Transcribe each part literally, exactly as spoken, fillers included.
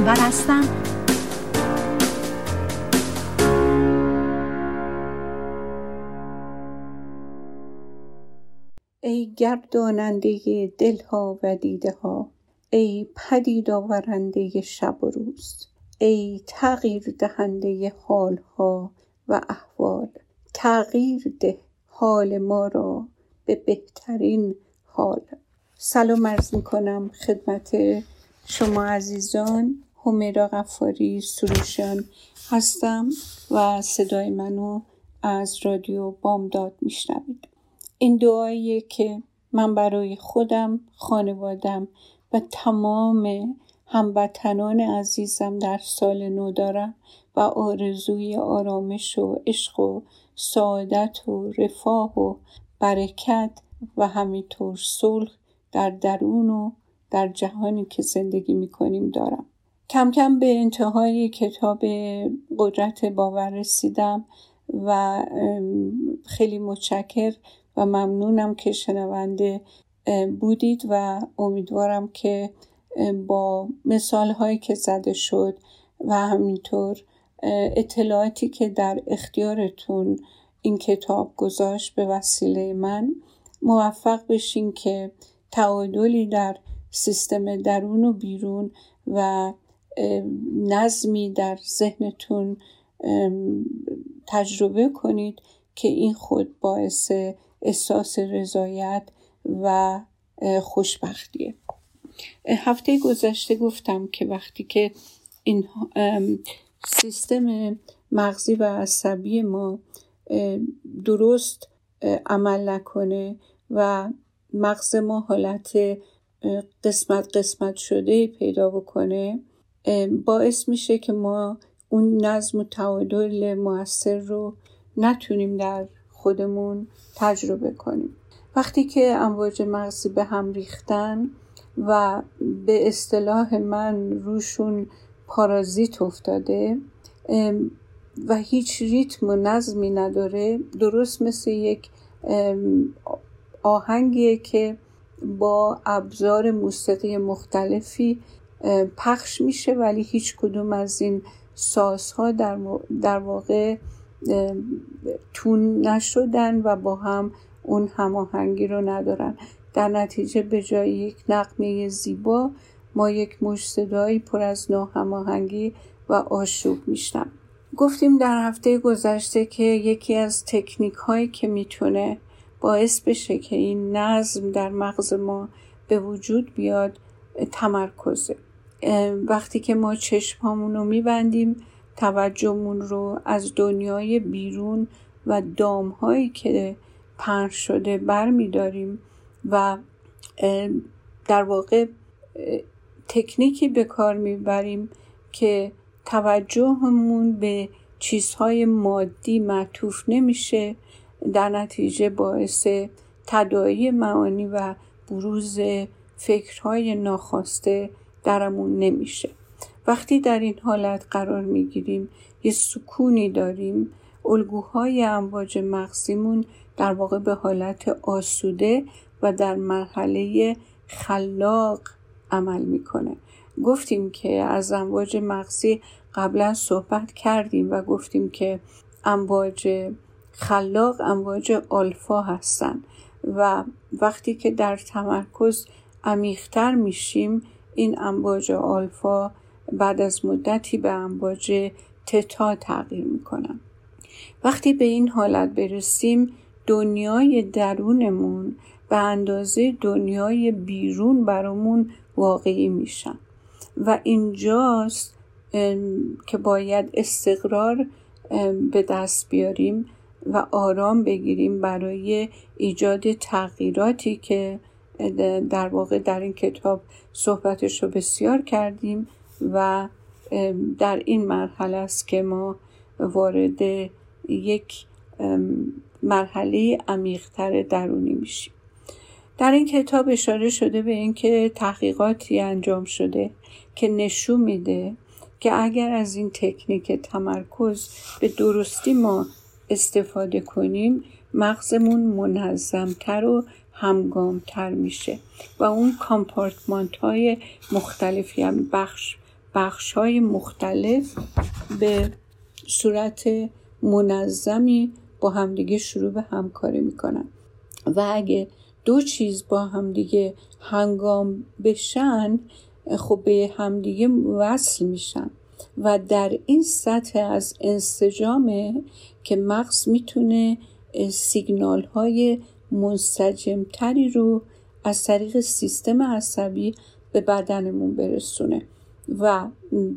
اونور هستم؟ ای گرداننده دلها و دیده ها، ای پدید آورنده شب و روز، ای تغییر دهنده حالها و احوال، تغییر ده حال ما را به بهترین حال. سلام عرض می‌کنم خدمت شما عزیزان. هومیرا غفاری سروشان هستم و صدای منو از رادیو بامداد میشنوید. این دعاییه که من برای خودم، خانوادم و تمام هموطنان عزیزم در سال نو دارم و آرزوی آرامش و عشق و سعادت و رفاه و برکت و همینطور صلح در درون و در جهانی که زندگی می‌کنیم دارم. کم کم به انتهای کتاب قدرت باور رسیدم و خیلی متشکر و ممنونم که شنونده بودید و امیدوارم که با مثال‌هایی که زده شد و همینطور اطلاعاتی که در اختیارتون این کتاب گذاشت به وسیله من موفق بشین که تعادلی در سیستم درون و بیرون و نظمی در ذهنتون تجربه کنید که این خود باعث احساس رضایت و خوشبختیه. هفته گذشته گفتم که وقتی که این سیستم مغزی و عصبی ما درست عمل نکنه و مغز ما حالت قسمت قسمت شده پیدا بکنه، باعث میشه که ما اون نظم و تعادل مؤثر رو نتونیم در خودمون تجربه کنیم. وقتی که امواج مغزی به هم ریختن و به اصطلاح من روشون پارازیت افتاده و هیچ ریتم و نظمی نداره، درست مثل یک آهنگیه که با ابزار موسیقی مختلفی پخش میشه ولی هیچ کدوم از این سازها در, در واقع تون نشدن و با هم اون هماهنگی رو ندارن. در نتیجه به جای یک نغمه زیبا ما یک مش صدایی پر از ناهماهنگی و آشوب میشنویم. گفتیم در هفته گذشته که یکی از تکنیک هایی که میتونه باعث بشه که این نظم در مغز ما به وجود بیاد تمرکزه. وقتی که ما چشمامون رو میبندیم، توجهمون رو از دنیای بیرون و دامهایی که پهن شده برمیداریم و در واقع تکنیکی به کار میبریم که توجهمون به چیزهای مادی معطوف نمیشه، در نتیجه باعث تداعی معانی و بروز فکرهای ناخواسته درمون نمیشه. وقتی در این حالت قرار میگیریم، یه سکونی داریم، الگوهای امواج مغزیمون در واقع به حالت آسوده و در مرحله خلاق عمل میکنه. گفتیم که از امواج مغزی قبلا صحبت کردیم و گفتیم که امواج خلاق امواج آلفا هستن و وقتی که در تمرکز عمیق‌تر میشیم، این امواج آلفا بعد از مدتی به امواج تتا تغییر میکنن. وقتی به این حالت برسیم، دنیای درونمون به اندازه دنیای بیرون برامون واقعی میشن و اینجاست که باید استقرار به دست بیاریم و آرام بگیریم برای ایجاد تغییراتی که در واقع در این کتاب صحبتش رو بسیار کردیم و در این مرحله است که ما وارد یک مرحله عمیق‌تر درونی میشیم. در این کتاب اشاره شده به اینکه تحقیقاتی انجام شده که نشون میده که اگر از این تکنیک تمرکز به درستی ما استفاده کنیم، مغزمون منظمتر و همگامتر میشه و اون کامپارتمانت های مختلفی هم بخش بخش‌های مختلف به صورت منظمی با همدیگه شروع به همکاری میکنن و اگه دو چیز با همدیگه هنگام بشن خب به همدیگه وصل میشن و در این سطح از انسجامه که مغز میتونه سیگنال های منسجم تری رو از طریق سیستم عصبی به بدنمون برسونه و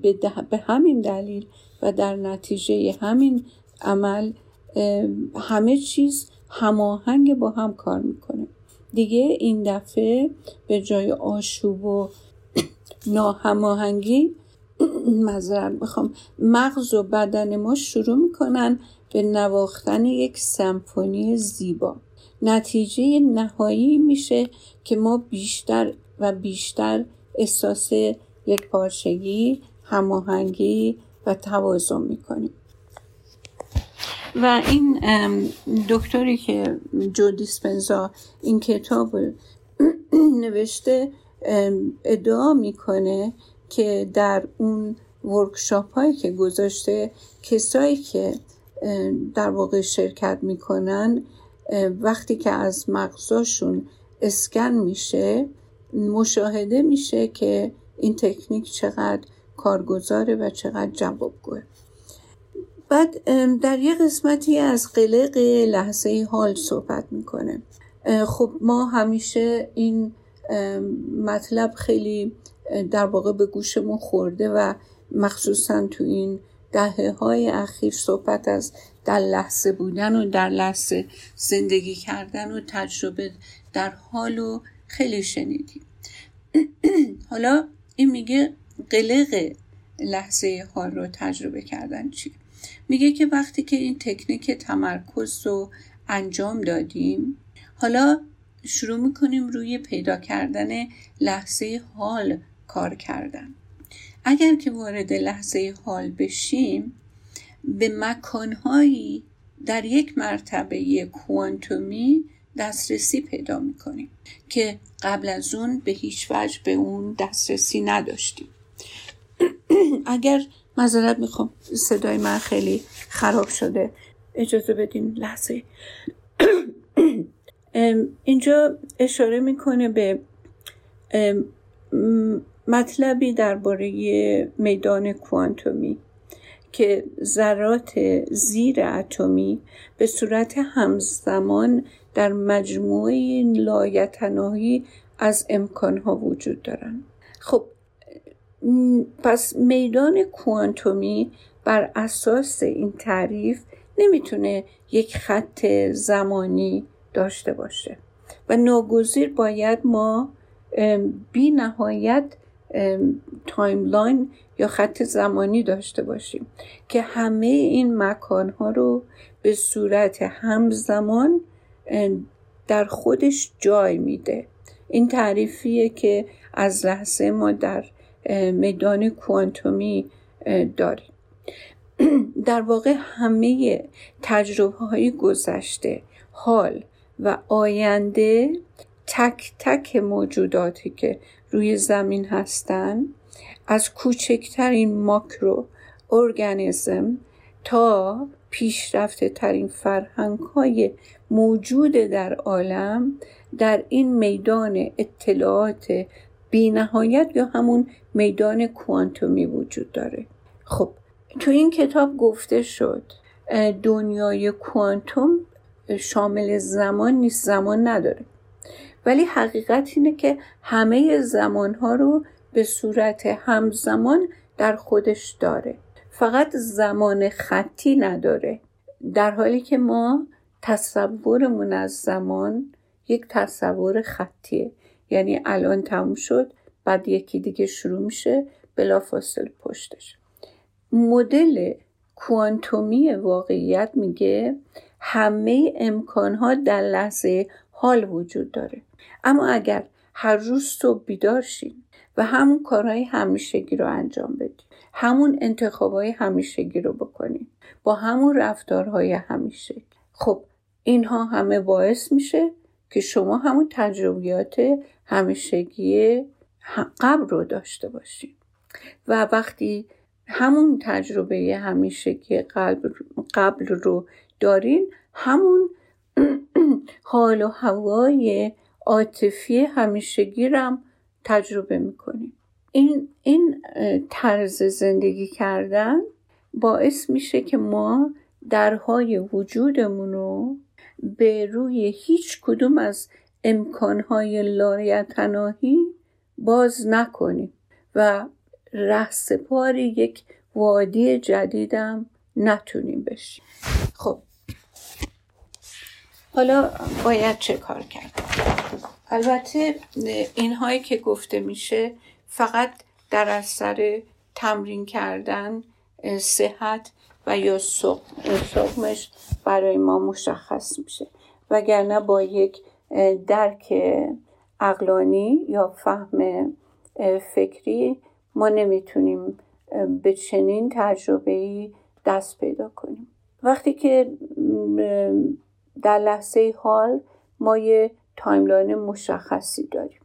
به, به همین دلیل و در نتیجه همین عمل همه چیز هماهنگ با هم کار میکنه. دیگه این دفعه به جای آشوب و ناهماهنگی مذرم بخوام مغز و بدن ما شروع میکنن به نواختن یک سمفونی زیبا. نتیجه نهایی میشه که ما بیشتر و بیشتر احساس یک پارچگی، هماهنگی و توازن میکنیم. و این دکتری که جو دیسپنزا این کتاب نوشته ادعا میکنه که در اون ورکشاپ هایی که گذاشته کسایی که در واقع شرکت میکنن وقتی که از مغزشون اسکن میشه مشاهده میشه که این تکنیک چقدر کارگزاره و چقدر جوابگوه. بعد در یه قسمتی از قلق لحظه حال صحبت میکنه. خب ما همیشه این مطلب خیلی در واقع به گوشمون خورده و مخصوصا تو این دهه های اخیر صحبت از در لحظه بودن و در لحظه زندگی کردن و تجربه در حال و خیلی شنیدیم. حالا این میگه قلق لحظه حال رو تجربه کردن چیه؟ میگه که وقتی که این تکنیک تمرکز رو انجام دادیم حالا شروع میکنیم روی پیدا کردن لحظه حال کار کردن. اگر که وارد لحظه حال بشیم به مکانهایی در یک مرتبه کوانتومی دسترسی پیدا میکنیم که قبل از اون به هیچ وجه به اون دسترسی نداشتیم. اگر معذرت میخوام صدای من خیلی خراب شده اجازه بدین لحظه. اینجا اشاره میکنه به مطلبی درباره میدان کوانتومی که ذرات زیر اتمی به صورت همزمان در مجموعه لایتناهی از امکانها وجود دارند. خب پس میدان کوانتومی بر اساس این تعریف نمیتونه یک خط زمانی داشته باشه و ناگزیر باید ما بی نهایت تایملاین یا خط زمانی داشته باشیم که همه این مکانها رو به صورت همزمان در خودش جای میده. این تعریفیه که از لحظه ما در میدان کوانتومی داریم. در واقع همه تجربه های گذشته، حال و آینده تک تک موجوداتی که روی زمین هستن از کوچکترین ماکرو ارگانیسم تا پیشرفته ترین فرهنگ های موجود در عالم در این میدان اطلاعات بی نهایت یا همون میدان کوانتومی وجود داره. خب تو این کتاب گفته شد دنیای کوانتوم شامل زمان نیست، زمان نداره، ولی حقیقت اینه که همه زمانها رو به صورت همزمان در خودش داره، فقط زمان خطی نداره. در حالی که ما تصورمون از زمان یک تصور خطیه، یعنی الان تموم شد بعد یکی دیگه شروع میشه بلافاصله پشتش. مدل کوانتومی واقعیت میگه همه امکانها در لحظه حال وجود داره، اما اگر هر روز صبح بیدار شین و همون کارهای همیشگی رو انجام بدین، همون انتخابهای همیشگی رو بکنین با همون رفتارهای همیشگی، خب اینها همه باعث میشه که شما همون تجربیات همیشگی قبل رو داشته باشین. و وقتی همون تجربه همیشه که قبل رو دارین، همون حال و هوای عاطفی همیشگی رو هم تجربه میکنیم. این این طرز زندگی کردن باعث میشه که ما درهای وجودمون رو به روی هیچ کدوم از امکانهای لایتناهی باز نکنیم و رهسپار یک وادی جدیدم نتونیم بشیم. خب حالا باید چه کار کرد؟ البته اینهایی که گفته میشه فقط در اثر تمرین کردن صحت و یا سقمش برای ما مشخص میشه، وگرنه با یک درک عقلانی یا فهم فکری ما نمیتونیم به چنین تجربه‌ای دست پیدا کنیم. وقتی که در لحظه حال ما یه تایملاین مشخصی داریم،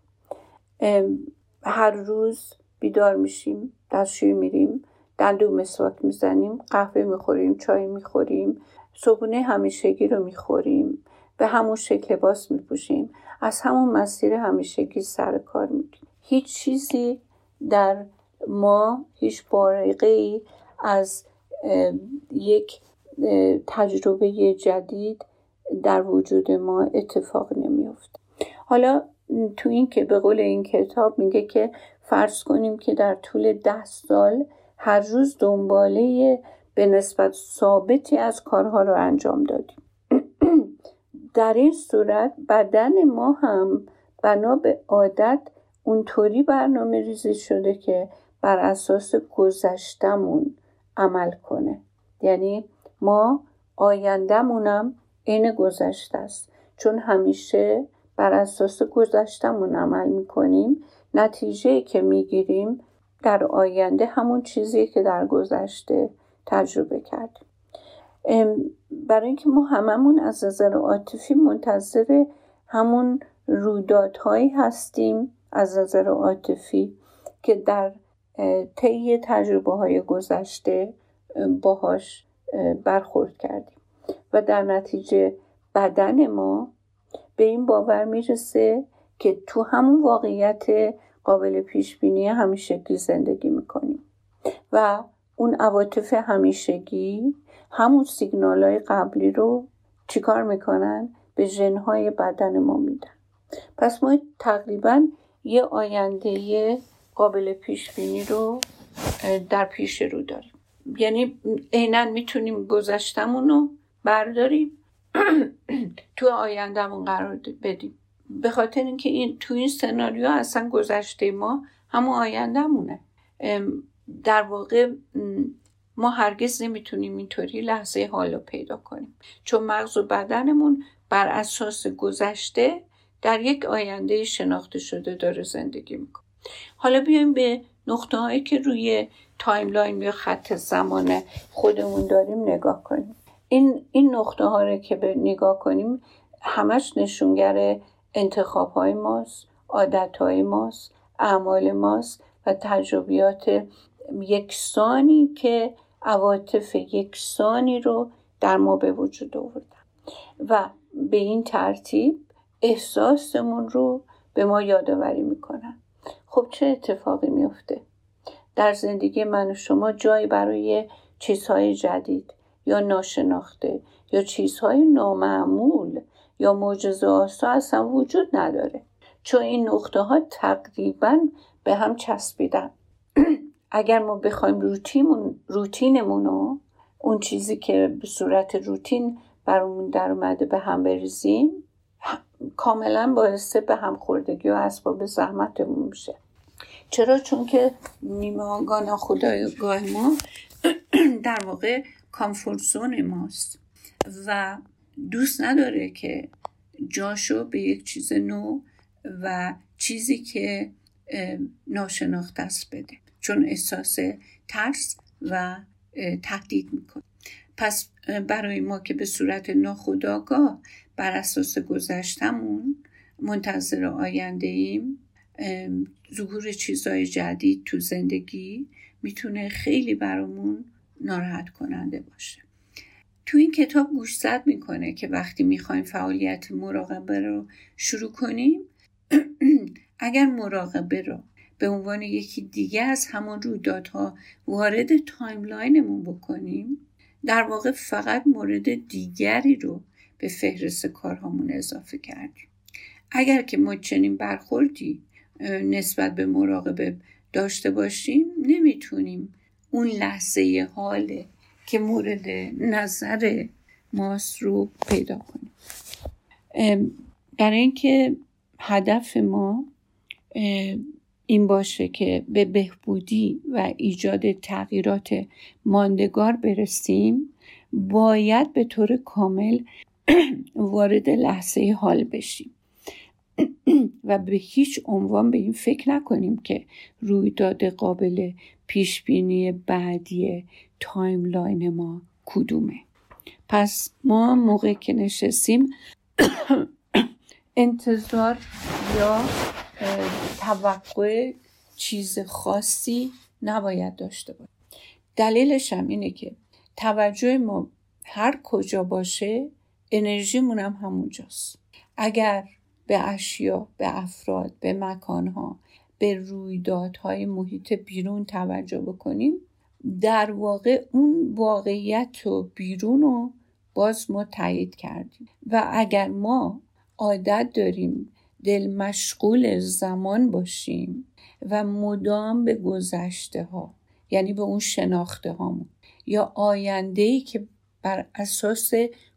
هر روز بیدار میشیم، دستشویی میریم، دندون مسواک میزنیم، قهوه میخوریم، چای میخوریم، صبحونه همیشگی رو میخوریم، به همون شکل لباس میپوشیم، از همون مسیر همیشگی سر کار میریم. هیچ چیزی در ما، هیچ بارقه‌ای از یک تجربه جدید در وجود ما اتفاق نمیفته. حالا تو این که به قول این کتاب میگه که فرض کنیم که در طول ده سال هر روز دنباله به نسبت ثابتی از کارها رو انجام دادیم، در این صورت بدن ما هم بنا به عادت اونطوری برنامه ریزی شده که بر اساس گذشتمون عمل کنه. یعنی ما آیندمونم این گذشته است، چون همیشه بر اساس گذشتمون عمل میکنیم، نتیجه که میگیریم در آینده همون چیزی که در گذشته تجربه کردیم. برای اینکه ما هممون از نظر عاطفی منتظر همون رویدادهایی هستیم از نظر عاطفی که در طی تجربه های گذشته باهاش برخورد کردیم و در نتیجه بدن ما به این باور میرسه که تو همون واقعیت قابل پیش بینی همیشگی زندگی میکنیم و اون عواطف همیشگی همون سیگنال‌های قبلی رو چیکار میکنن؟ به ژن‌های بدن ما میدن. پس ما تقریبا یه آینده قابل پیش بینی رو در پیش رو داریم. یعنی عیناً میتونیم گذشتمون رو برداریم تو آیندهمون قرار بدیم، به خاطر اینکه این تو این سناریو اصلا گذشته ما همون آیندهمونه. در واقع ما هرگز نمیتونیم اینطوری لحظه حال رو پیدا کنیم، چون مغز و بدنمون بر اساس گذشته در یک آینده شناخته شده داره زندگی میکنه. حالا بیایم به نقطه هایی که روی تایملاین یا خط زمان خودمون داریم نگاه کنیم. این این نقطه ها رو که به نگاه کنیم همش نشونگر انتخاب های ماست، عادت های ماست، اعمال ماست و تجربیات یکسانی که عواطف یکسانی رو در ما به وجود آوردن و به این ترتیب احساسمون رو به ما یادآوری میکنن. خب چه اتفاقی میفته؟ در زندگی من و شما جایی برای چیزهای جدید یا ناشناخته یا چیزهای نامعمول یا معجزه آسا اصلا وجود نداره، چون این نقطه ها تقریبا به هم چسبیدن. اگر ما بخوایم روتینمون روتینمون رو، اون چیزی که به صورت روتین برامون در اومده به هم بریزیم، کاملا باعث به هم خوردگی و اسباب زحمتمون میشه. چرا؟ چون که نیمه آگاه ناخودآگاه ما در واقع کامفورت زون ماست و دوست نداره که جاشو به یک چیز نو و چیزی که ناشناخته است بده، چون احساس ترس و تهدید میکنه. پس برای ما که به صورت ناخودآگاه بر اساس گذشتمون منتظر آینده ایم، ظهور چیزهای جدید تو زندگی میتونه خیلی برامون ناراحت کننده باشه. تو این کتاب گوشزد میکنه که وقتی میخوایم فعالیت مراقبه رو شروع کنیم، اگر مراقبه رو به عنوان یکی دیگه از همون رویدادها وارد تایملاینمون بکنیم، در واقع فقط مورد دیگری رو به فهرست کارهامون اضافه کردیم. اگر که ما چنین برخوردی نسبت به مراقبه داشته باشیم، نمیتونیم اون لحظه حال که مورد نظر ماست رو پیدا کنیم. برای اینکه هدف ما این باشه که به بهبودی و ایجاد تغییرات ماندگار برسیم، باید به طور کامل وارد لحظه حال بشیم و به هیچ عنوان به این فکر نکنیم که رویداد قابل پیشبینی بعدی تایملاین ما کدومه. پس ما موقع که نشستیم انتظار یا توقع چیز خاصی نباید داشته باشیم. دلیلش هم اینه که توجه ما هر کجا باشه، انرژیمون هم همونجاست. اگر به اشیا، به افراد، به مکانها، به رویدادهای محیط بیرون توجه بکنیم، در واقع اون واقعیت رو بیرون رو باز ما تایید کردیم. و اگر ما عادت داریم دل مشغول زمان باشیم و مدام به گذشته ها، یعنی به اون شناخته هامون یا آینده‌ای که بر اساس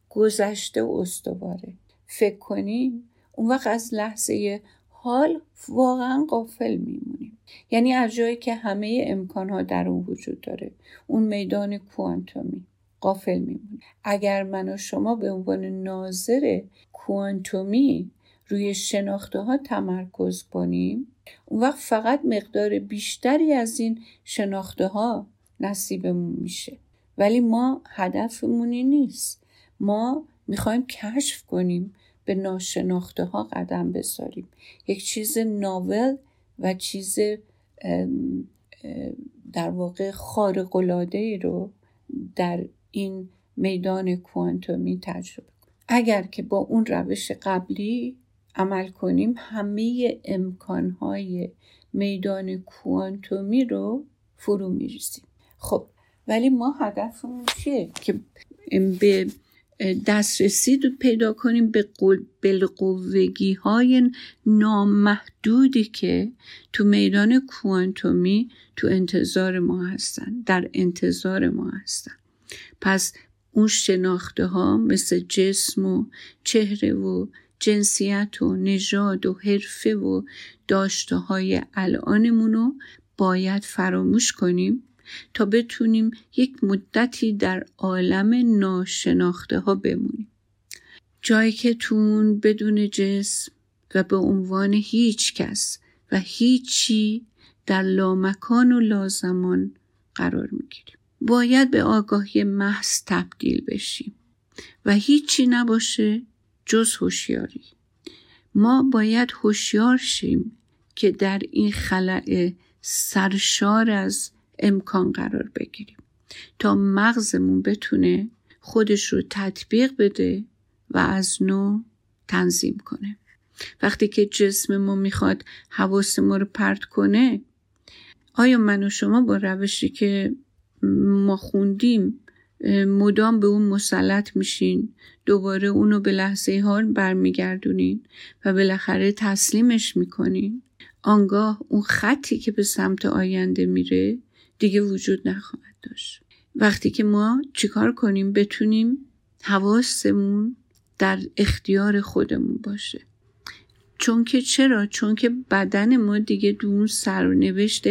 گذشته و استواره فکر کنیم، اون وقت از لحظه حال واقعا غافل میمونیم. یعنی از جایی که همه امکانها در اون وجود داره، اون میدان کوانتومی، غافل میمونیم. اگر من و شما به عنوان ناظر کوانتومی روی شناخته ها تمرکز کنیم، اون وقت فقط مقدار بیشتری از این شناخته ها نصیبمون میشه. ولی ما هدفمون این نیست. ما میخوایم کشف کنیم، به ناشناخته ها قدم بذاریم، یک چیز ناول و چیز در واقع خارق العاده‌ای رو در این میدان کوانتومی تجربه کنیم. اگر که با اون روش قبلی عمل کنیم، همه امکانهای میدان کوانتومی رو فرو می‌ریزیم. خب ولی ما هدفمون چیه؟ که به دسترسی پیدا کنیم به بالقوگی های نامحدودی که تو میدان کوانتومی تو انتظار ما هستن، در انتظار ما هستن. پس اون شناخته ها مثل جسم و چهره و جنسیت و نژاد و حرفه و داشته های الانمونو باید فراموش کنیم تا بتونیم یک مدتی در عالم ناشناخته ها بمونیم. جایی که تون بدون جسم و به عنوان هیچ کس و هیچی در لامکان و لازمان قرار میگیریم. باید به آگاهی محض تبدیل بشیم و هیچی نباشه جز هوشیاری. ما باید هوشیار شیم که در این خلأ سرشار از امکان قرار بگیریم تا مغزمون بتونه خودش رو تطبیق بده و از نو تنظیم کنه. وقتی که جسم ما میخواد حواس ما رو پرت کنه، آیا من و شما با روشی که ما خوندیم مدام به اون مسلط میشین، دوباره اونو به لحظه حال برمیگردونین و بالاخره تسلیمش میکنین؟ آنگاه اون خطی که به سمت آینده میره دیگه وجود نخواهد داشت. وقتی که ما چیکار کنیم بتونیم حواسمون در اختیار خودمون باشه. چون که چرا؟ چون که بدن ما دیگه دون سرنوشت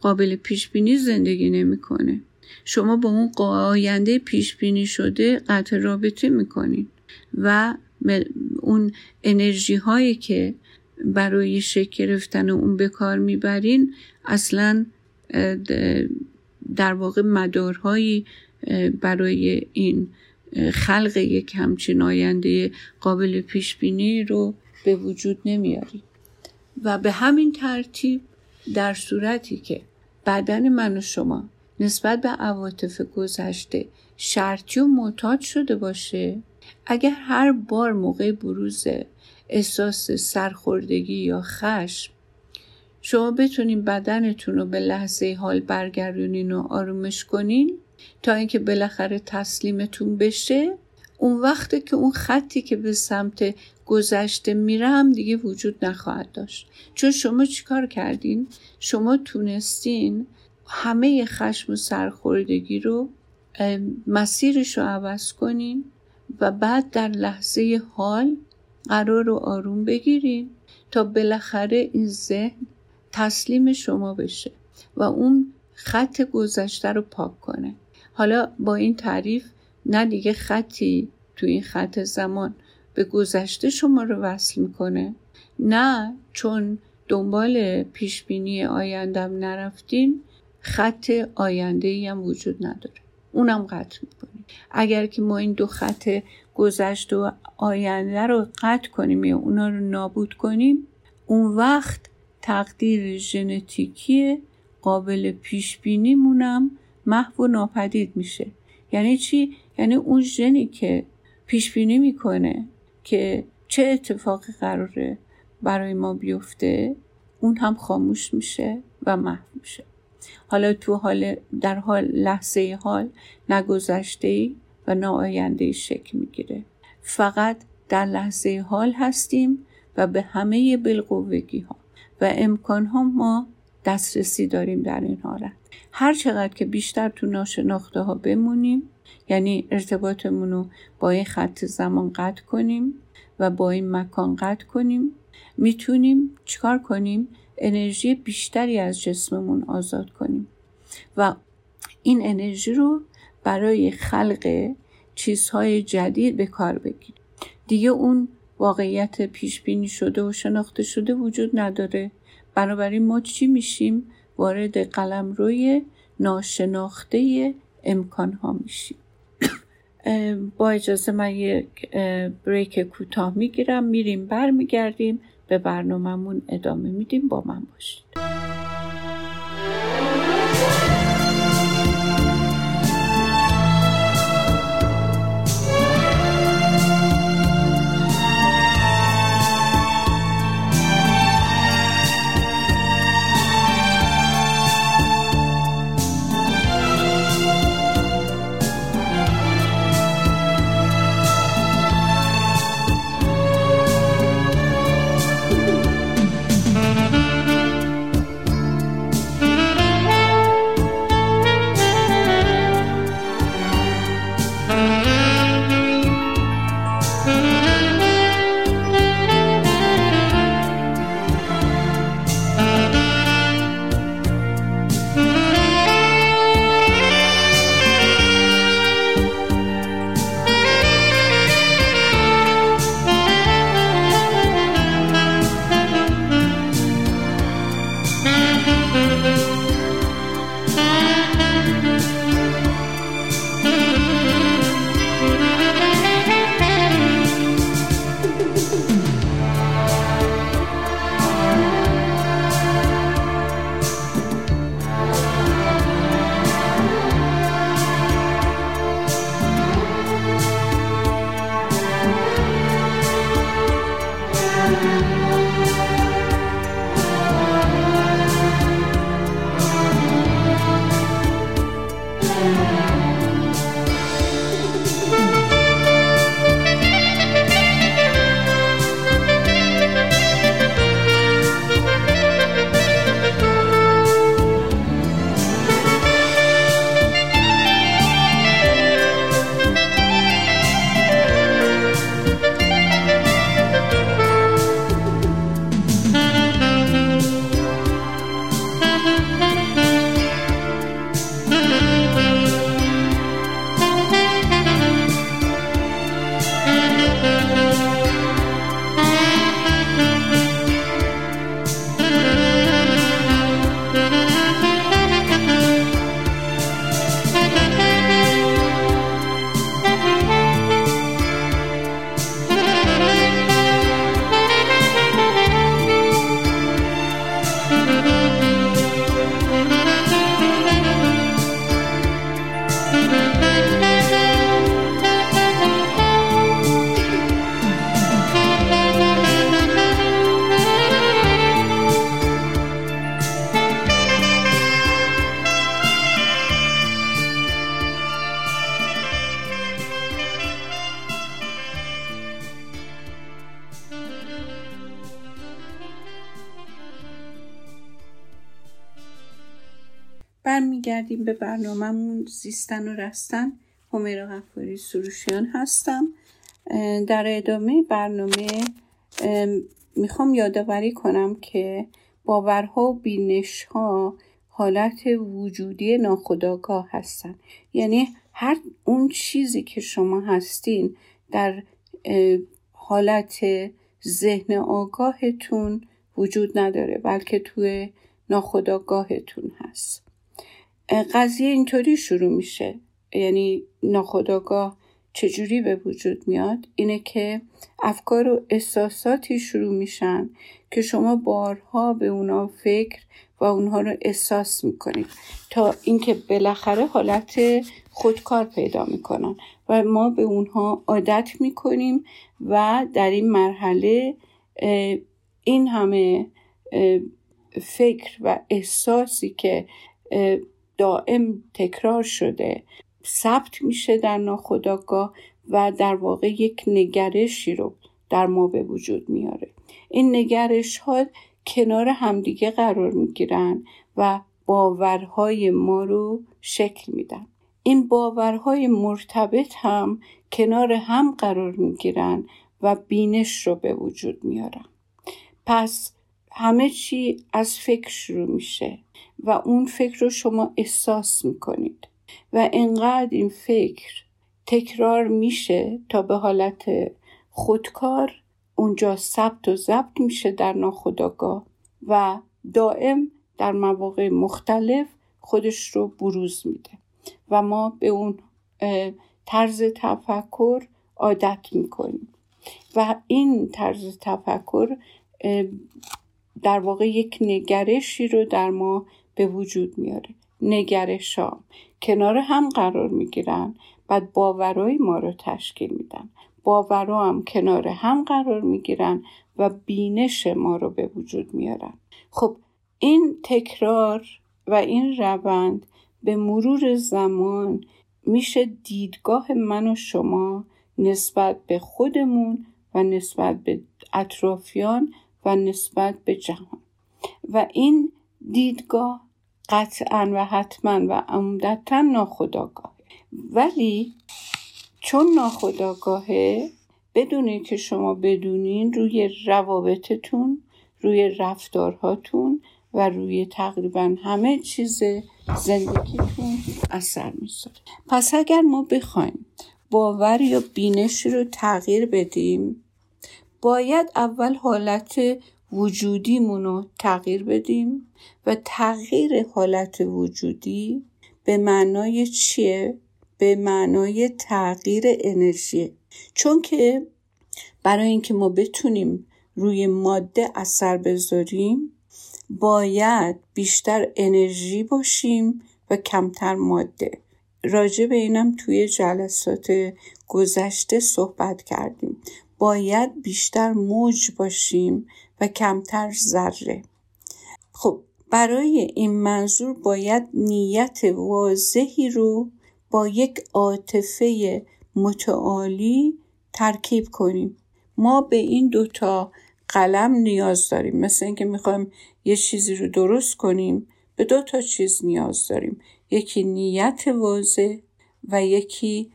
قابل پیش بینی زندگی نمیکنه. شما با اون آینده پیش بینی شده قطع رابطه میکنین و اون انرژی هایی که برای شکل گرفتن اون به کار میبرین اصلاً در واقع مدارهایی برای این خلق یک همچین آینده قابل پیشبینی رو به وجود نمیاری. و به همین ترتیب در صورتی که بدن من و شما نسبت به عواطف گذشته شرطی و معتاد شده باشه، اگر هر بار موقع بروز احساس سرخوردگی یا خشم شما بتونین بدنتون رو به لحظه حال برگردونین و آرومش کنین تا اینکه بالاخره تسلیمتون بشه، اون وقته که اون خطی که به سمت گذشته میره هم دیگه وجود نخواهد داشت. چون شما چیکار کردین؟ شما تونستین همه خشم و سرخوردگی رو مسیرش رو عوض کنین و بعد در لحظه حال قرار رو آروم بگیرین تا بالاخره این ذهن تسلیم شما بشه و اون خط گذشته رو پاک کنه. حالا با این تعریف نه دیگه خطی تو این خط زمان به گذشته شما رو وصل میکنه، نه چون دنبال پیشبینی آیندم نرفتین خط آینده‌ای هم وجود نداره، اونم قطع میکنیم. اگر که ما این دو خط گذشته و آینده رو قطع کنیم یا اونا رو نابود کنیم، اون وقت تقدیر ژنتیکی قابل پیش بینی مونم محو و ناپدید میشه. یعنی چی؟ یعنی اون ژنی که پیش بینی میکنه که چه اتفاقی قراره برای ما بیفته، اون هم خاموش میشه و محو میشه. حالا تو حال در حال لحظه حال نه گذشته‌ای و نه آینده‌ای شکل میگیره. فقط در لحظه حال هستیم و به همه بالقوگی ها و امکان ها ما دسترسی داریم در این حالت. هر چقدر که بیشتر تو ناشناخته ها بمونیم، یعنی ارتباطمون رو با این خط زمان قطع کنیم و با این مکان قطع کنیم، میتونیم چیکار کنیم؟ انرژی بیشتری از جسممون آزاد کنیم و این انرژی رو برای خلق چیزهای جدید به کار بگیریم. دیگه اون واقعیت پیش بینی شده و شناخته شده وجود نداره. بنابراین ما چی میشیم؟ وارد قلمروی ناشناخته امکانها میشیم. با اجازه من یک بریک کوتاه میگیرم، میریم برمیگردیم به برنامه‌مون ادامه میدیم. با من باشید. برمیگردیم به برنامه‌مون زیستن و رستن. هومیرا غفاری سروشیان هستم. در ادامه برنامه میخوام یادآوری کنم که باورها و بینش‌ها حالت وجودی ناخودآگاه هستن. یعنی هر اون چیزی که شما هستین در حالت ذهن آگاهتون وجود نداره، بلکه توی ناخودآگاهتون هست. قضیه اینطوری شروع میشه، یعنی ناخودآگاه چجوری به وجود میاد؟ اینه که افکار و احساساتی شروع میشن که شما بارها به اونا فکر و اونها رو احساس میکنید تا اینکه بالاخره حالت خودکار پیدا میکنن و ما به اونها عادت میکنیم و در این مرحله این همه فکر و احساسی که دائم تکرار شده ثبت میشه در ناخودآگاه و در واقع یک نگرشی رو در ما به وجود میاره. این نگرش ها کنار همدیگه قرار میگیرن و باورهای ما رو شکل میدن. این باورهای مرتبط هم کنار هم قرار میگیرن و بینش رو به وجود میارن. پس همه چی از فکر شروع میشه و اون فکر رو شما احساس میکنید و انقدر این فکر تکرار میشه تا به حالت خودکار اونجا ثبت و ضبط میشه در ناخودآگاه و دائم در مواقع مختلف خودش رو بروز میده و ما به اون طرز تفکر عادت میکنیم و این طرز تفکر در واقع یک نگرشی رو در ما به وجود میاره. نگرش ها کنار هم قرار میگیرن، بعد باورهای ما رو تشکیل میدن. باورها هم کنار هم قرار میگیرن و بینش ما رو به وجود میارن. خب این تکرار و این روند به مرور زمان میشه دیدگاه من و شما نسبت به خودمون و نسبت به اطرافیان و نسبت به جهان و این دیدگاه قطعاً و حتماً و عمدتاً ناخودآگاهه. ولی چون ناخودآگاهه، بدونید که شما بدونین روی روابطتون، روی رفتارهاتون و روی تقریباً همه چیز زندگیتون اثر میذاره. پس اگر ما بخوایم باور یا بینش رو تغییر بدیم، باید اول حالت وجودیمون رو تغییر بدیم و تغییر حالت وجودی به معنای چیه؟ به معنای تغییر انرژی. چون که برای اینکه ما بتونیم روی ماده اثر بذاریم باید بیشتر انرژی باشیم و کمتر ماده. راجع به اینم توی جلسات گذشته صحبت کردیم. باید بیشتر موج باشیم و کمتر ذره. خب برای این منظور باید نیت واضحی رو با یک عاطفه متعالی ترکیب کنیم. ما به این دوتا قلم نیاز داریم. مثل اینکه میخوایم یه چیزی رو درست کنیم، به دوتا چیز نیاز داریم. یکی نیت واضح و یکی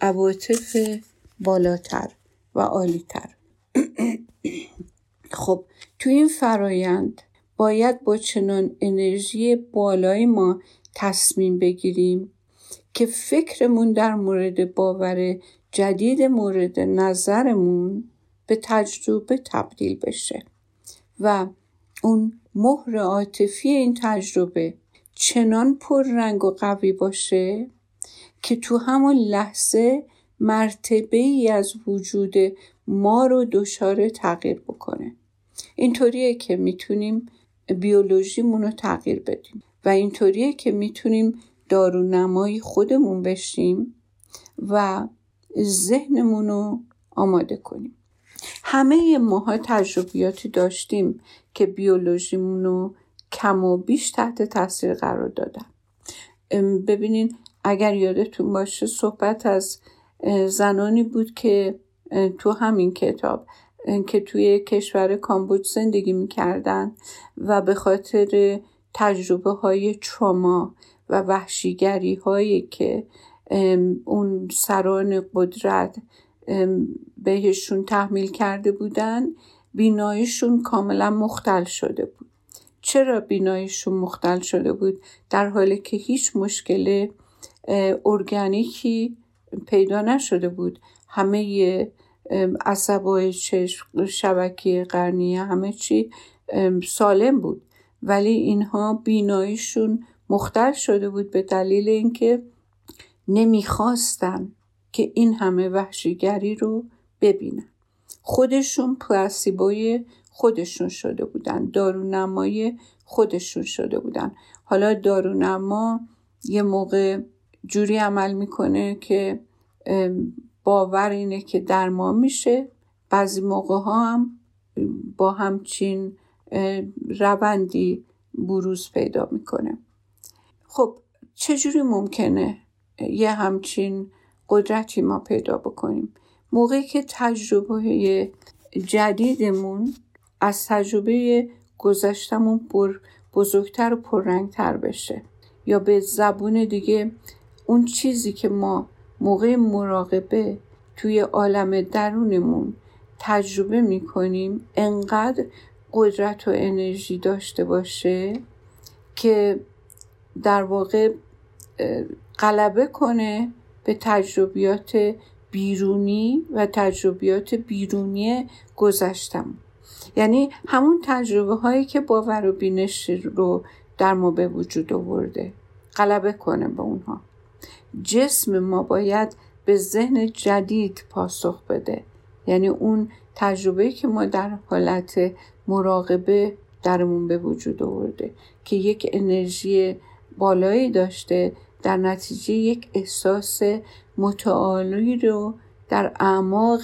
عواطف بالاتر و عالی‌تر. خب تو این فرایند باید با چنان انرژی بالای ما تصمیم بگیریم که فکرمون در مورد باور جدید مورد نظرمون به تجربه تبدیل بشه و اون مهر عاطفی این تجربه چنان پررنگ و قوی باشه که تو همون لحظه مرتبه ای از وجود ما رو دچار تغییر بکنه. اینطوریه که میتونیم بیولوژیمون رو تغییر بدیم و اینطوریه که میتونیم دارونمای خودمون بشیم و ذهنمون رو آماده کنیم. همه ماها تجربیاتی داشتیم که بیولوژیمون رو کم و بیش تحت تاثیر قرار دادن. ببینین اگر یادتون باشه صحبت از زنانی بود که تو همین کتاب که توی کشور کامبوج زندگی میکردن و به خاطر تجربه های تروما و وحشیگری هایی که اون سران قدرت بهشون تحمیل کرده بودن، بینایشون کاملا مختل شده بود. چرا بینایشون مختل شده بود؟ در حالی که هیچ مشکل ارگانیکی پیدا نشده بود. همه عصبای چشم، شبکه قرنیه، همه چی سالم بود، ولی اینها بینایشون مختل شده بود به دلیل اینکه نمیخواستن که این همه وحشیگری رو ببینن. خودشون پلاسیبوی خودشون شده بودن، دارونمای خودشون شده بودن. حالا دارونما یه موقع جوری عمل میکنه که باور اینه که درمان میشه، بعضی موقع ها هم با همچین روندی بروز پیدا میکنه. خب چجوری ممکنه یه همچین قدرتی ما پیدا بکنیم؟ موقعی که تجربه جدیدمون از تجربه گذشتمون بزرگتر و پررنگتر بشه، یا به زبون دیگه اون چیزی که ما موقع مراقبه توی عالم درونمون تجربه میکنیم انقدر قدرت و انرژی داشته باشه که در واقع غلبه کنه به تجربیات بیرونی و تجربیات بیرونی گذشتم. یعنی همون تجربه هایی که باور و بینش رو در ما به وجود آورده غلبه کنه به اونها. جسم ما باید به ذهن جدید پاسخ بده، یعنی اون تجربه‌ای که ما در حالت مراقبه درمون به وجود آورده که یک انرژی بالایی داشته، در نتیجه یک احساس متعالی رو در اعماق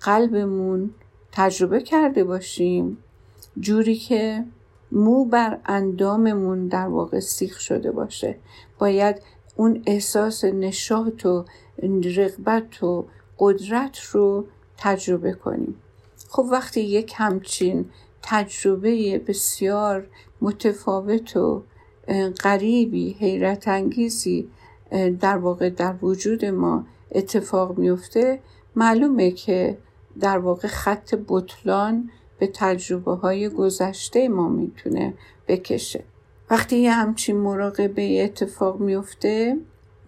قلبمون تجربه کرده باشیم، جوری که مو بر انداممون در واقع سیخ شده باشه. باید اون احساس نشاط و رغبت و قدرت رو تجربه کنیم. خب وقتی یک همچین تجربه بسیار متفاوت و غریبی، حیرت انگیزی در واقع در وجود ما اتفاق میفته، معلومه که در واقع خط بطلان به تجربه های گذشته ما میتونه بکشه. وقتی یه همچین مراقبه اتفاق میفته،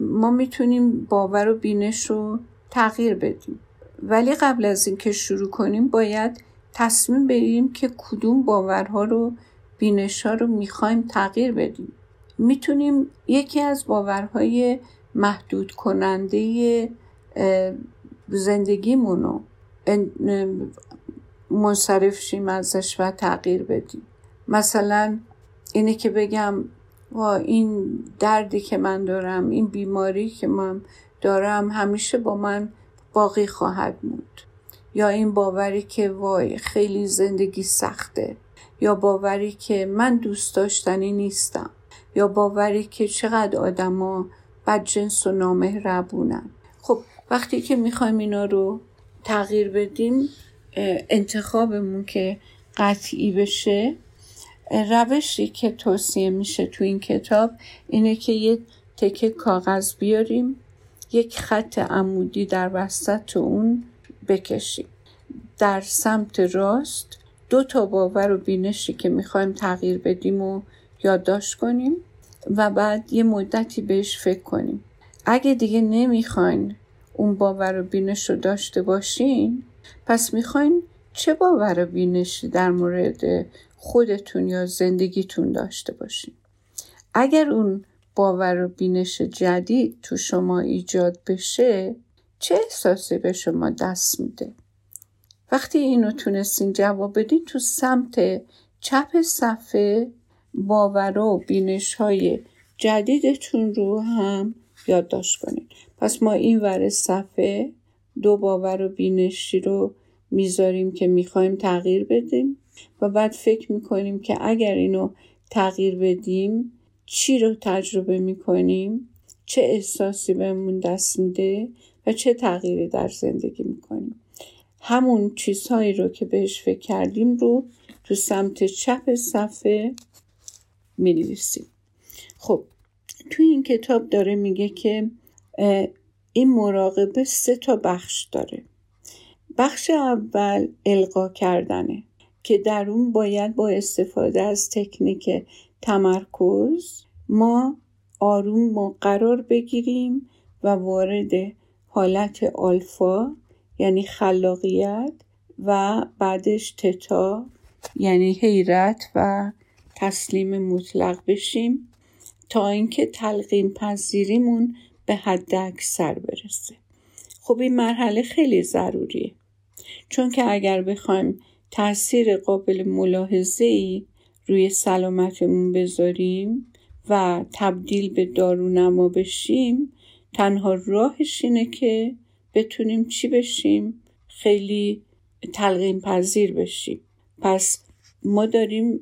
ما میتونیم باور و بینش رو تغییر بدیم، ولی قبل از این که شروع کنیم باید تصمیم بگیریم که کدوم باورها رو، بینش‌ها رو میخوایم تغییر بدیم. میتونیم یکی از باورهای محدود کننده زندگیمون رو منصرف شیم ازش و تغییر بدیم. مثلا اینه که بگم وا این دردی که من دارم، این بیماری که من دارم همیشه با من باقی خواهد موند، یا این باوری که وای خیلی زندگی سخته، یا باوری که من دوست داشتنی نیستم، یا باوری که چقدر آدما بدجنس و نامهربونن. خب وقتی که میخوایم اینا رو تغییر بدیم، انتخابمون که قطعی بشه، روشی که توصیه میشه تو این کتاب اینه که یه تکه کاغذ بیاریم، یک خط عمودی در وسط اون بکشیم، در سمت راست دو تا باور و بینشی که میخوایم تغییر بدیم و یادداشت کنیم و بعد یه مدتی بهش فکر کنیم. اگه دیگه نمیخواین اون باور و بینش رو داشته باشین، پس میخواین چه باور و بینشی در مورد خودتون یا زندگیتون داشته باشین. اگر اون باور و بینش جدید تو شما ایجاد بشه، چه احساسی به شما دست میده؟ وقتی اینو تونستین جواب بدین، تو سمت چپ صفحه باور و بینش های جدیدتون رو هم یادداشت کنین. پس ما این ور صفحه دو باور و بینشی رو میذاریم که میخوایم تغییر بدیم و بعد فکر میکنیم که اگر اینو تغییر بدیم چی رو تجربه میکنیم، چه احساسی بهمون دست میده و چه تغییری در زندگی میکنیم. همون چیزهایی رو که بهش فکر کردیم رو تو سمت چپ صفحه می‌نویسیم. خب توی این کتاب داره میگه که این مراقبه سه تا بخش داره. بخش اول القا کردنه که در اون باید با استفاده از تکنیک تمرکز ما آروم ما قرار بگیریم و وارد حالت آلفا یعنی خلاقیت و بعدش تتا یعنی حیرت و تسلیم مطلق بشیم تا اینکه تلقیم پذیریمون به حد اکثر برسه. خب این مرحله خیلی ضروریه، چون که اگر بخوایم تأثیر قابل ملاحظه‌ای روی سلامتمون بذاریم و تبدیل به دارونما بشیم، تنها راهش اینه که بتونیم چی بشیم؟ خیلی تلقیم پذیر بشیم. پس ما داریم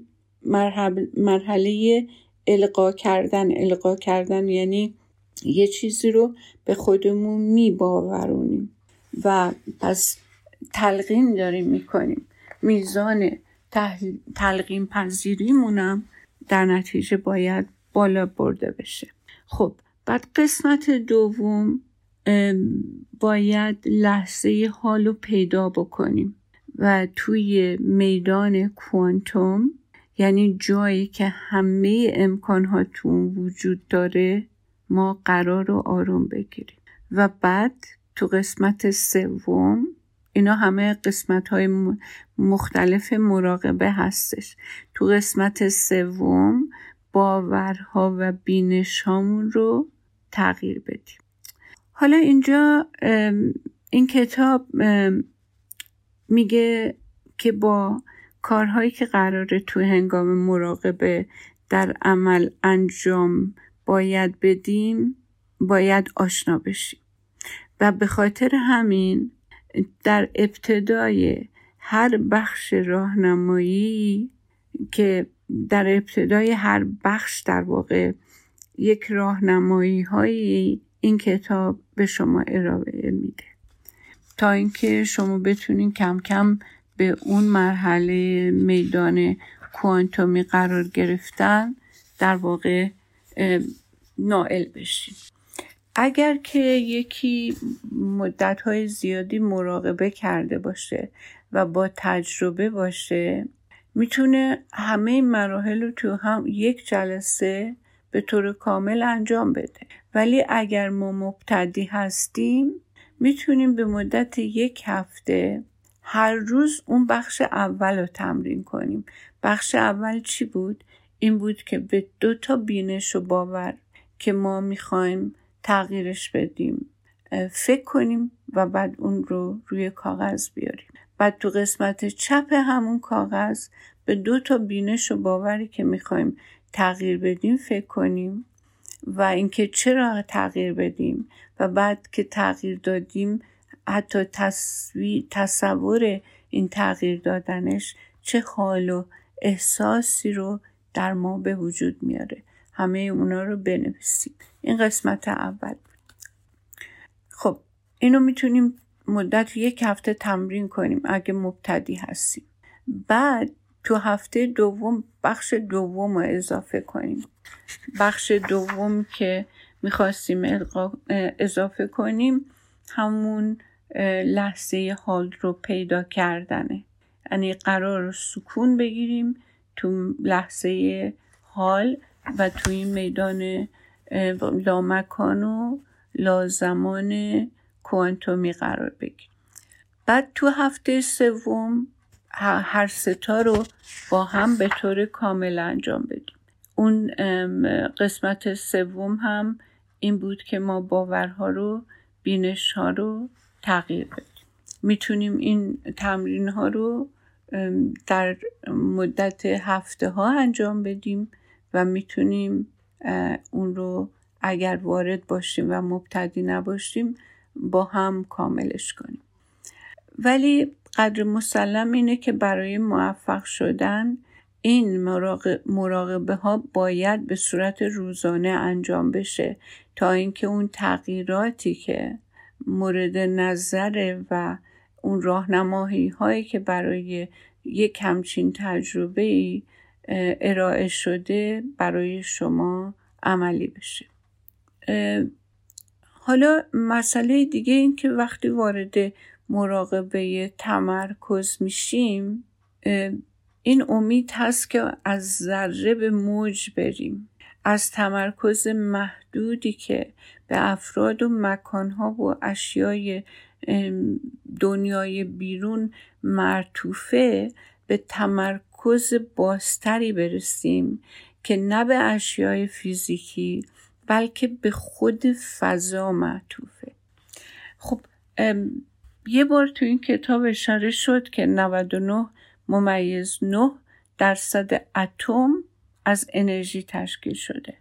مرحله القا کردن القا کردن یعنی یه چیزی رو به خودمون میباورونیم و پس تلقیم داریم میکنیم. میزان تحل... تلقیم پذیریمونم در نتیجه باید بالا برده بشه. خب بعد قسمت دوم باید لحظه حال رو پیدا بکنیم و توی میدان کوانتوم یعنی جایی که همه امکانها تو وجود داره ما قرار رو آروم بگیریم. و بعد تو قسمت سوم، اینا همه قسمت‌های مختلف مراقبه هستش، تو قسمت سوم باورها و بینش‌هامون رو تغییر بدیم. حالا اینجا این کتاب میگه که با کارهایی که قراره تو هنگام مراقبه در عمل انجام باید بدیم باید آشنا بشیم و به خاطر همین در ابتدای هر بخش راهنمایی که در ابتدای هر بخش در واقع یک راهنمایی هایی این کتاب به شما ارائه میده تا اینکه شما بتونین کم کم به اون مرحله میدان کوانتومی قرار گرفتن در واقع نائل بشین. اگر که یکی مدت‌های زیادی مراقبه کرده باشه و با تجربه باشه میتونه همه این مراحل رو تو هم یک جلسه به طور کامل انجام بده، ولی اگر ما مبتدی هستیم میتونیم به مدت یک هفته هر روز اون بخش اول رو تمرین کنیم. بخش اول چی بود؟ این بود که به دو تا بینش و باور که ما میخوایم تغییرش بدیم فکر کنیم و بعد اون رو روی کاغذ بیاریم. بعد تو قسمت چپ همون کاغذ به دو تا بینش و باوری که میخوایم تغییر بدیم فکر کنیم و اینکه چرا تغییر بدیم و بعد که تغییر دادیم حتی تصویر تصور این تغییر دادنش چه حال و احساسی رو در ما به وجود میاره، همه اونا رو بنویسیم. این قسمت اول بود. خب اینو میتونیم مدت یک هفته تمرین کنیم اگه مبتدی هستیم. بعد تو هفته دوم بخش دوم رو اضافه کنیم. بخش دوم که میخواستیم اضافه کنیم همون لحظه حال رو پیدا کردنه، یعنی قرار رو سکون بگیریم تو لحظه حال و توی این میدان لامکان و لازمان کوانتومی قرار بگیریم. بعد تو هفته سوم هر ستا رو با هم به طور کامل انجام بدیم. اون قسمت سوم هم این بود که ما باورها رو بینش‌ها رو تغییر بدیم. میتونیم این تمرین‌ها رو در مدت هفته ها انجام بدیم و میتونیم اون رو اگر وارد باشیم و مبتدی نباشیم با هم کاملش کنیم. ولی قدر مسلم اینه که برای موفق شدن این مراقبه ها باید به صورت روزانه انجام بشه تا اینکه اون تغییراتی که مورد نظره و اون راهنمایی هایی که برای یک همچین تجربه‌ای ارائه شده برای شما عملی بشه. حالا مسئله دیگه این که وقتی وارد مراقبه تمرکز میشیم، این امید هست که از ذره به موج بریم، از تمرکز محدودی که به افراد و مکانها و اشیای دنیای بیرون مرتوفه به تمرکز بازتری برسیم که نه به اشیای فیزیکی بلکه به خود فضا معطوفه. خب یه بار تو این کتاب اشاره شد که نود و نه ممیز نه درصد اتم از انرژی تشکیل شده،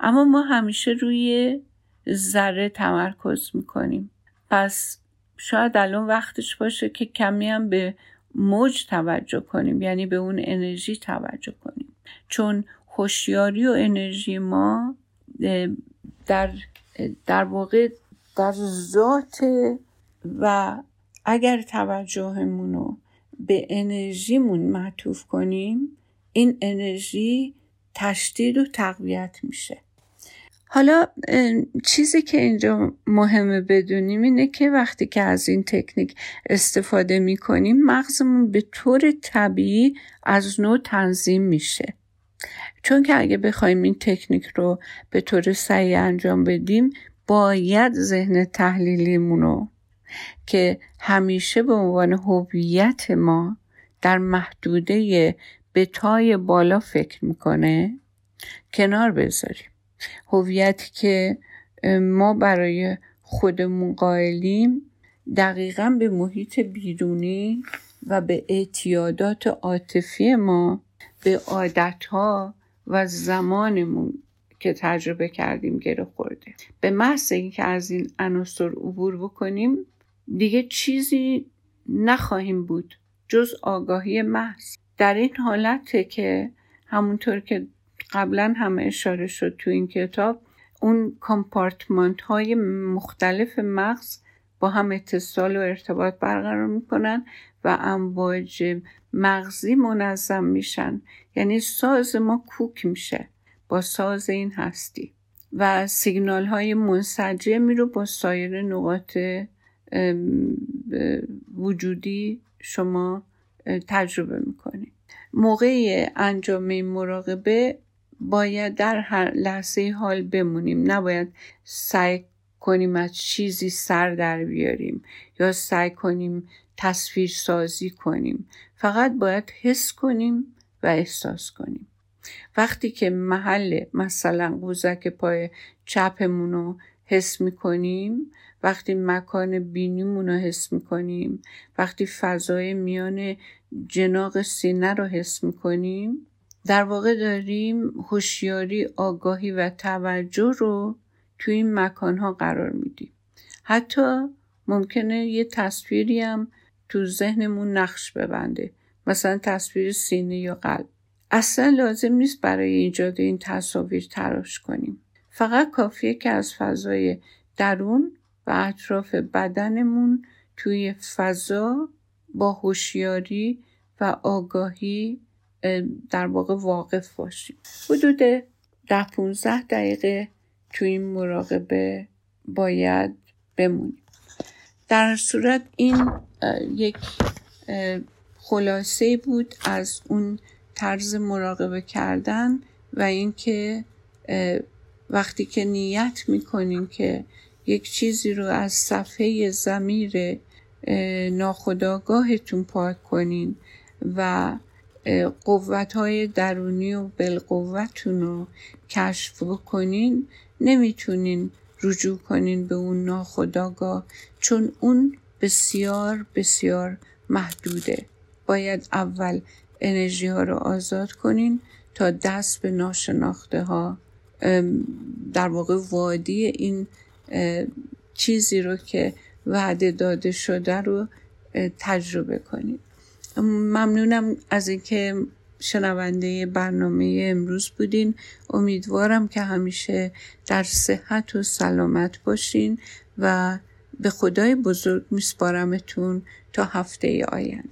اما ما همیشه روی ذره تمرکز میکنیم. پس شاید الان وقتش باشه که کمی هم به موج توجه کنیم، یعنی به اون انرژی توجه کنیم، چون هوشیاری و انرژی ما در در واقع در ذات، و اگر توجهمون رو به انرژیمون معطوف کنیم این انرژی تشدید و تقویت میشه. حالا چیزی که اینجا مهمه بدونیم اینه که وقتی که از این تکنیک استفاده میکنیم مغزمون به طور طبیعی از نوع تنظیم میشه، چون که اگه بخوایم این تکنیک رو به طور صحیح انجام بدیم باید ذهن تحلیلیمون رو که همیشه به عنوان هویت ما در محدوده بتای بالا فکر میکنه کنار بذاریم. هویتی که ما برای خودمون قائلیم دقیقاً به محیط بیرونی و به اعتیادات عاطفی ما، به عادتها و زمانمون که تجربه کردیم گره خورده. به محض اینکه از این عناصر عبور بکنیم دیگه چیزی نخواهیم بود جز آگاهی محض. در این حالته که همونطور که قبلا هم اشاره شد تو این کتاب، اون کامپارتمنت های مختلف مغز با هم اتصال و ارتباط برقرار میکنن و امواج مغزی منظم میشن، یعنی ساز ما کوک میشه با ساز این هستی و سیگنال های منسجمی رو با سایر نقاط وجودی شما تجربه میکنید. موقع انجام این مراقبه باید در هر لحظه حال بمونیم، نباید سعی کنیم از چیزی سر در بیاریم یا سعی کنیم تصویر سازی کنیم، فقط باید حس کنیم و احساس کنیم. وقتی که محل مثلا قوزک پای چپمون رو حس میکنیم، وقتی مکان بینیمون رو حس میکنیم، وقتی فضای میان جناق سینه رو حس میکنیم، در واقع داریم هوشیاری، آگاهی و توجه رو توی این مکانها قرار میدیم. حتی ممکنه یه تصویری هم تو ذهنمون نقش ببنده، مثلا تصویر سینه یا قلب. اصلا لازم نیست برای ایجاد این تصاویر تراش کنیم، فقط کافیه که از فضای درون و اطراف بدنمون توی فضا با هوشیاری و آگاهی در واقع واقف باشیم. حدود ده پانزده دقیقه توی این مراقبه باید بمونیم. در صورت این یک خلاصه بود از اون طرز مراقبه کردن و اینکه وقتی که نیت میکنیم که یک چیزی رو از صفحه ضمیر ناخودآگاهتون پاک کنین و قوت‌های درونی و بالقوتتون رو کشف بکنین، نمیتونین رجوع کنین به اون ناخودآگاه، چون اون بسیار بسیار محدوده. باید اول انرژی ها رو آزاد کنین تا دست به ناشناخته ها، در واقع وادی این چیزی رو که وعده داده شده رو تجربه کنید. ممنونم از اینکه شنونده برنامه امروز بودین. امیدوارم که همیشه در صحت و سلامت باشین و به خدای بزرگ میسپارمتون تا هفته آینده.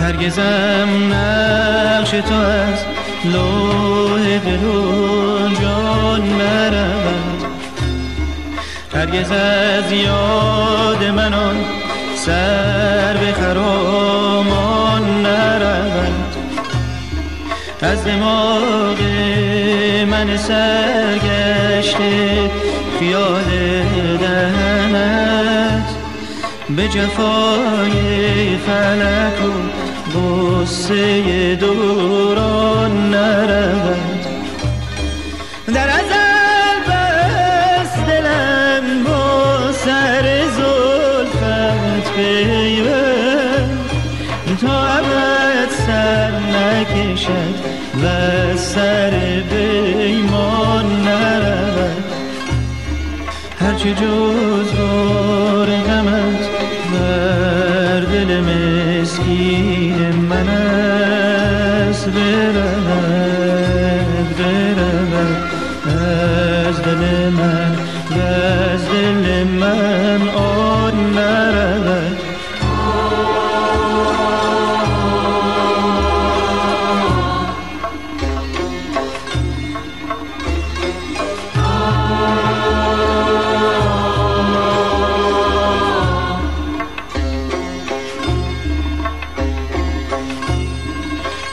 هرگزم نقش تو از لوح دلون جان نرود، هرگز از یاد من آن سر به خرامان نرود، از دماغ من سرگشته خیال دهنت به جفای فلک و بوسه دوران نرود. در ازل بس دلم با سر زلفت پیوست تا ابد سر نکشد و سر پیمان نرود. هرچه جز بار غمت بر دل مسکین من از برود برود از دل من و از دل من آن نرود.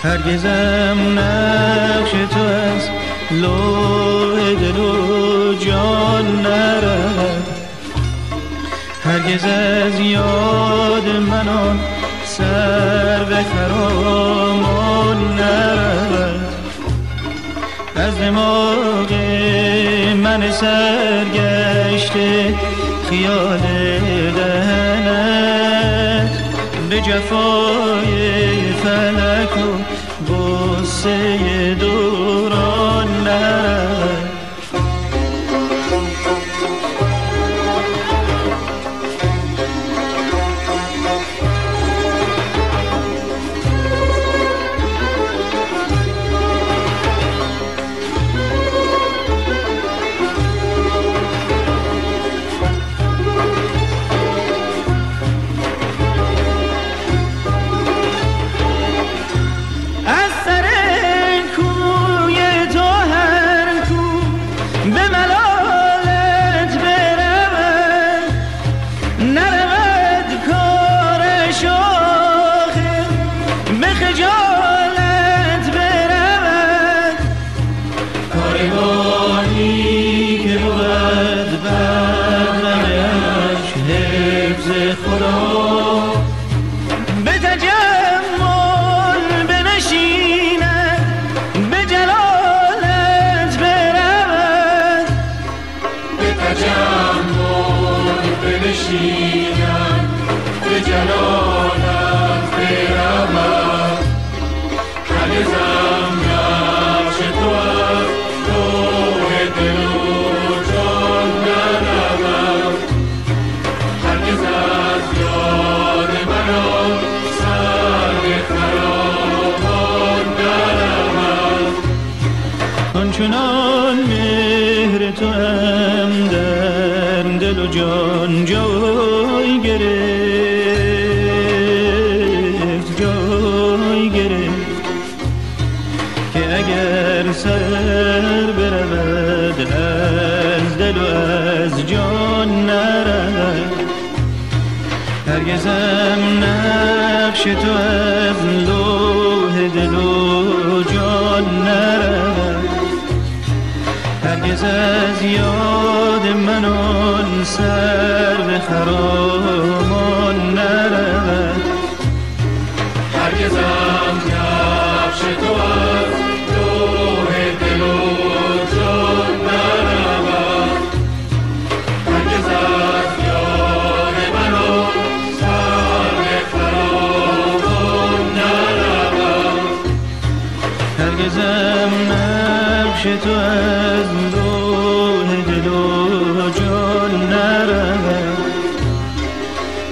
هرگزم نقش تو از لوح دل و جان نرود، هرگز از یاد من آن سر به خرامان نرود، از دماغ من سرگشته خیال دهنت به جفای فلک و بوسه دوران نرود. چنان مهر تو هم در دل و جان جای گرفت جای گرفت که اگر سر برود از دل و از جان نرود. هرگزم نقش تو از لوح دل و جان نرود، هرگز از یاد من آن سر به خرامان نرود، هرگزم نفش تو از دوه دل و جان نرود، هرگز از یاد من آن سر به خرامان نرود، هرگزم نفش تو از دوه دل و جان نرود،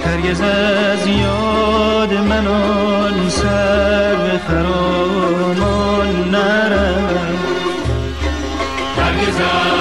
هرگز از یاد من آن سر به فرامان نرود، هرگز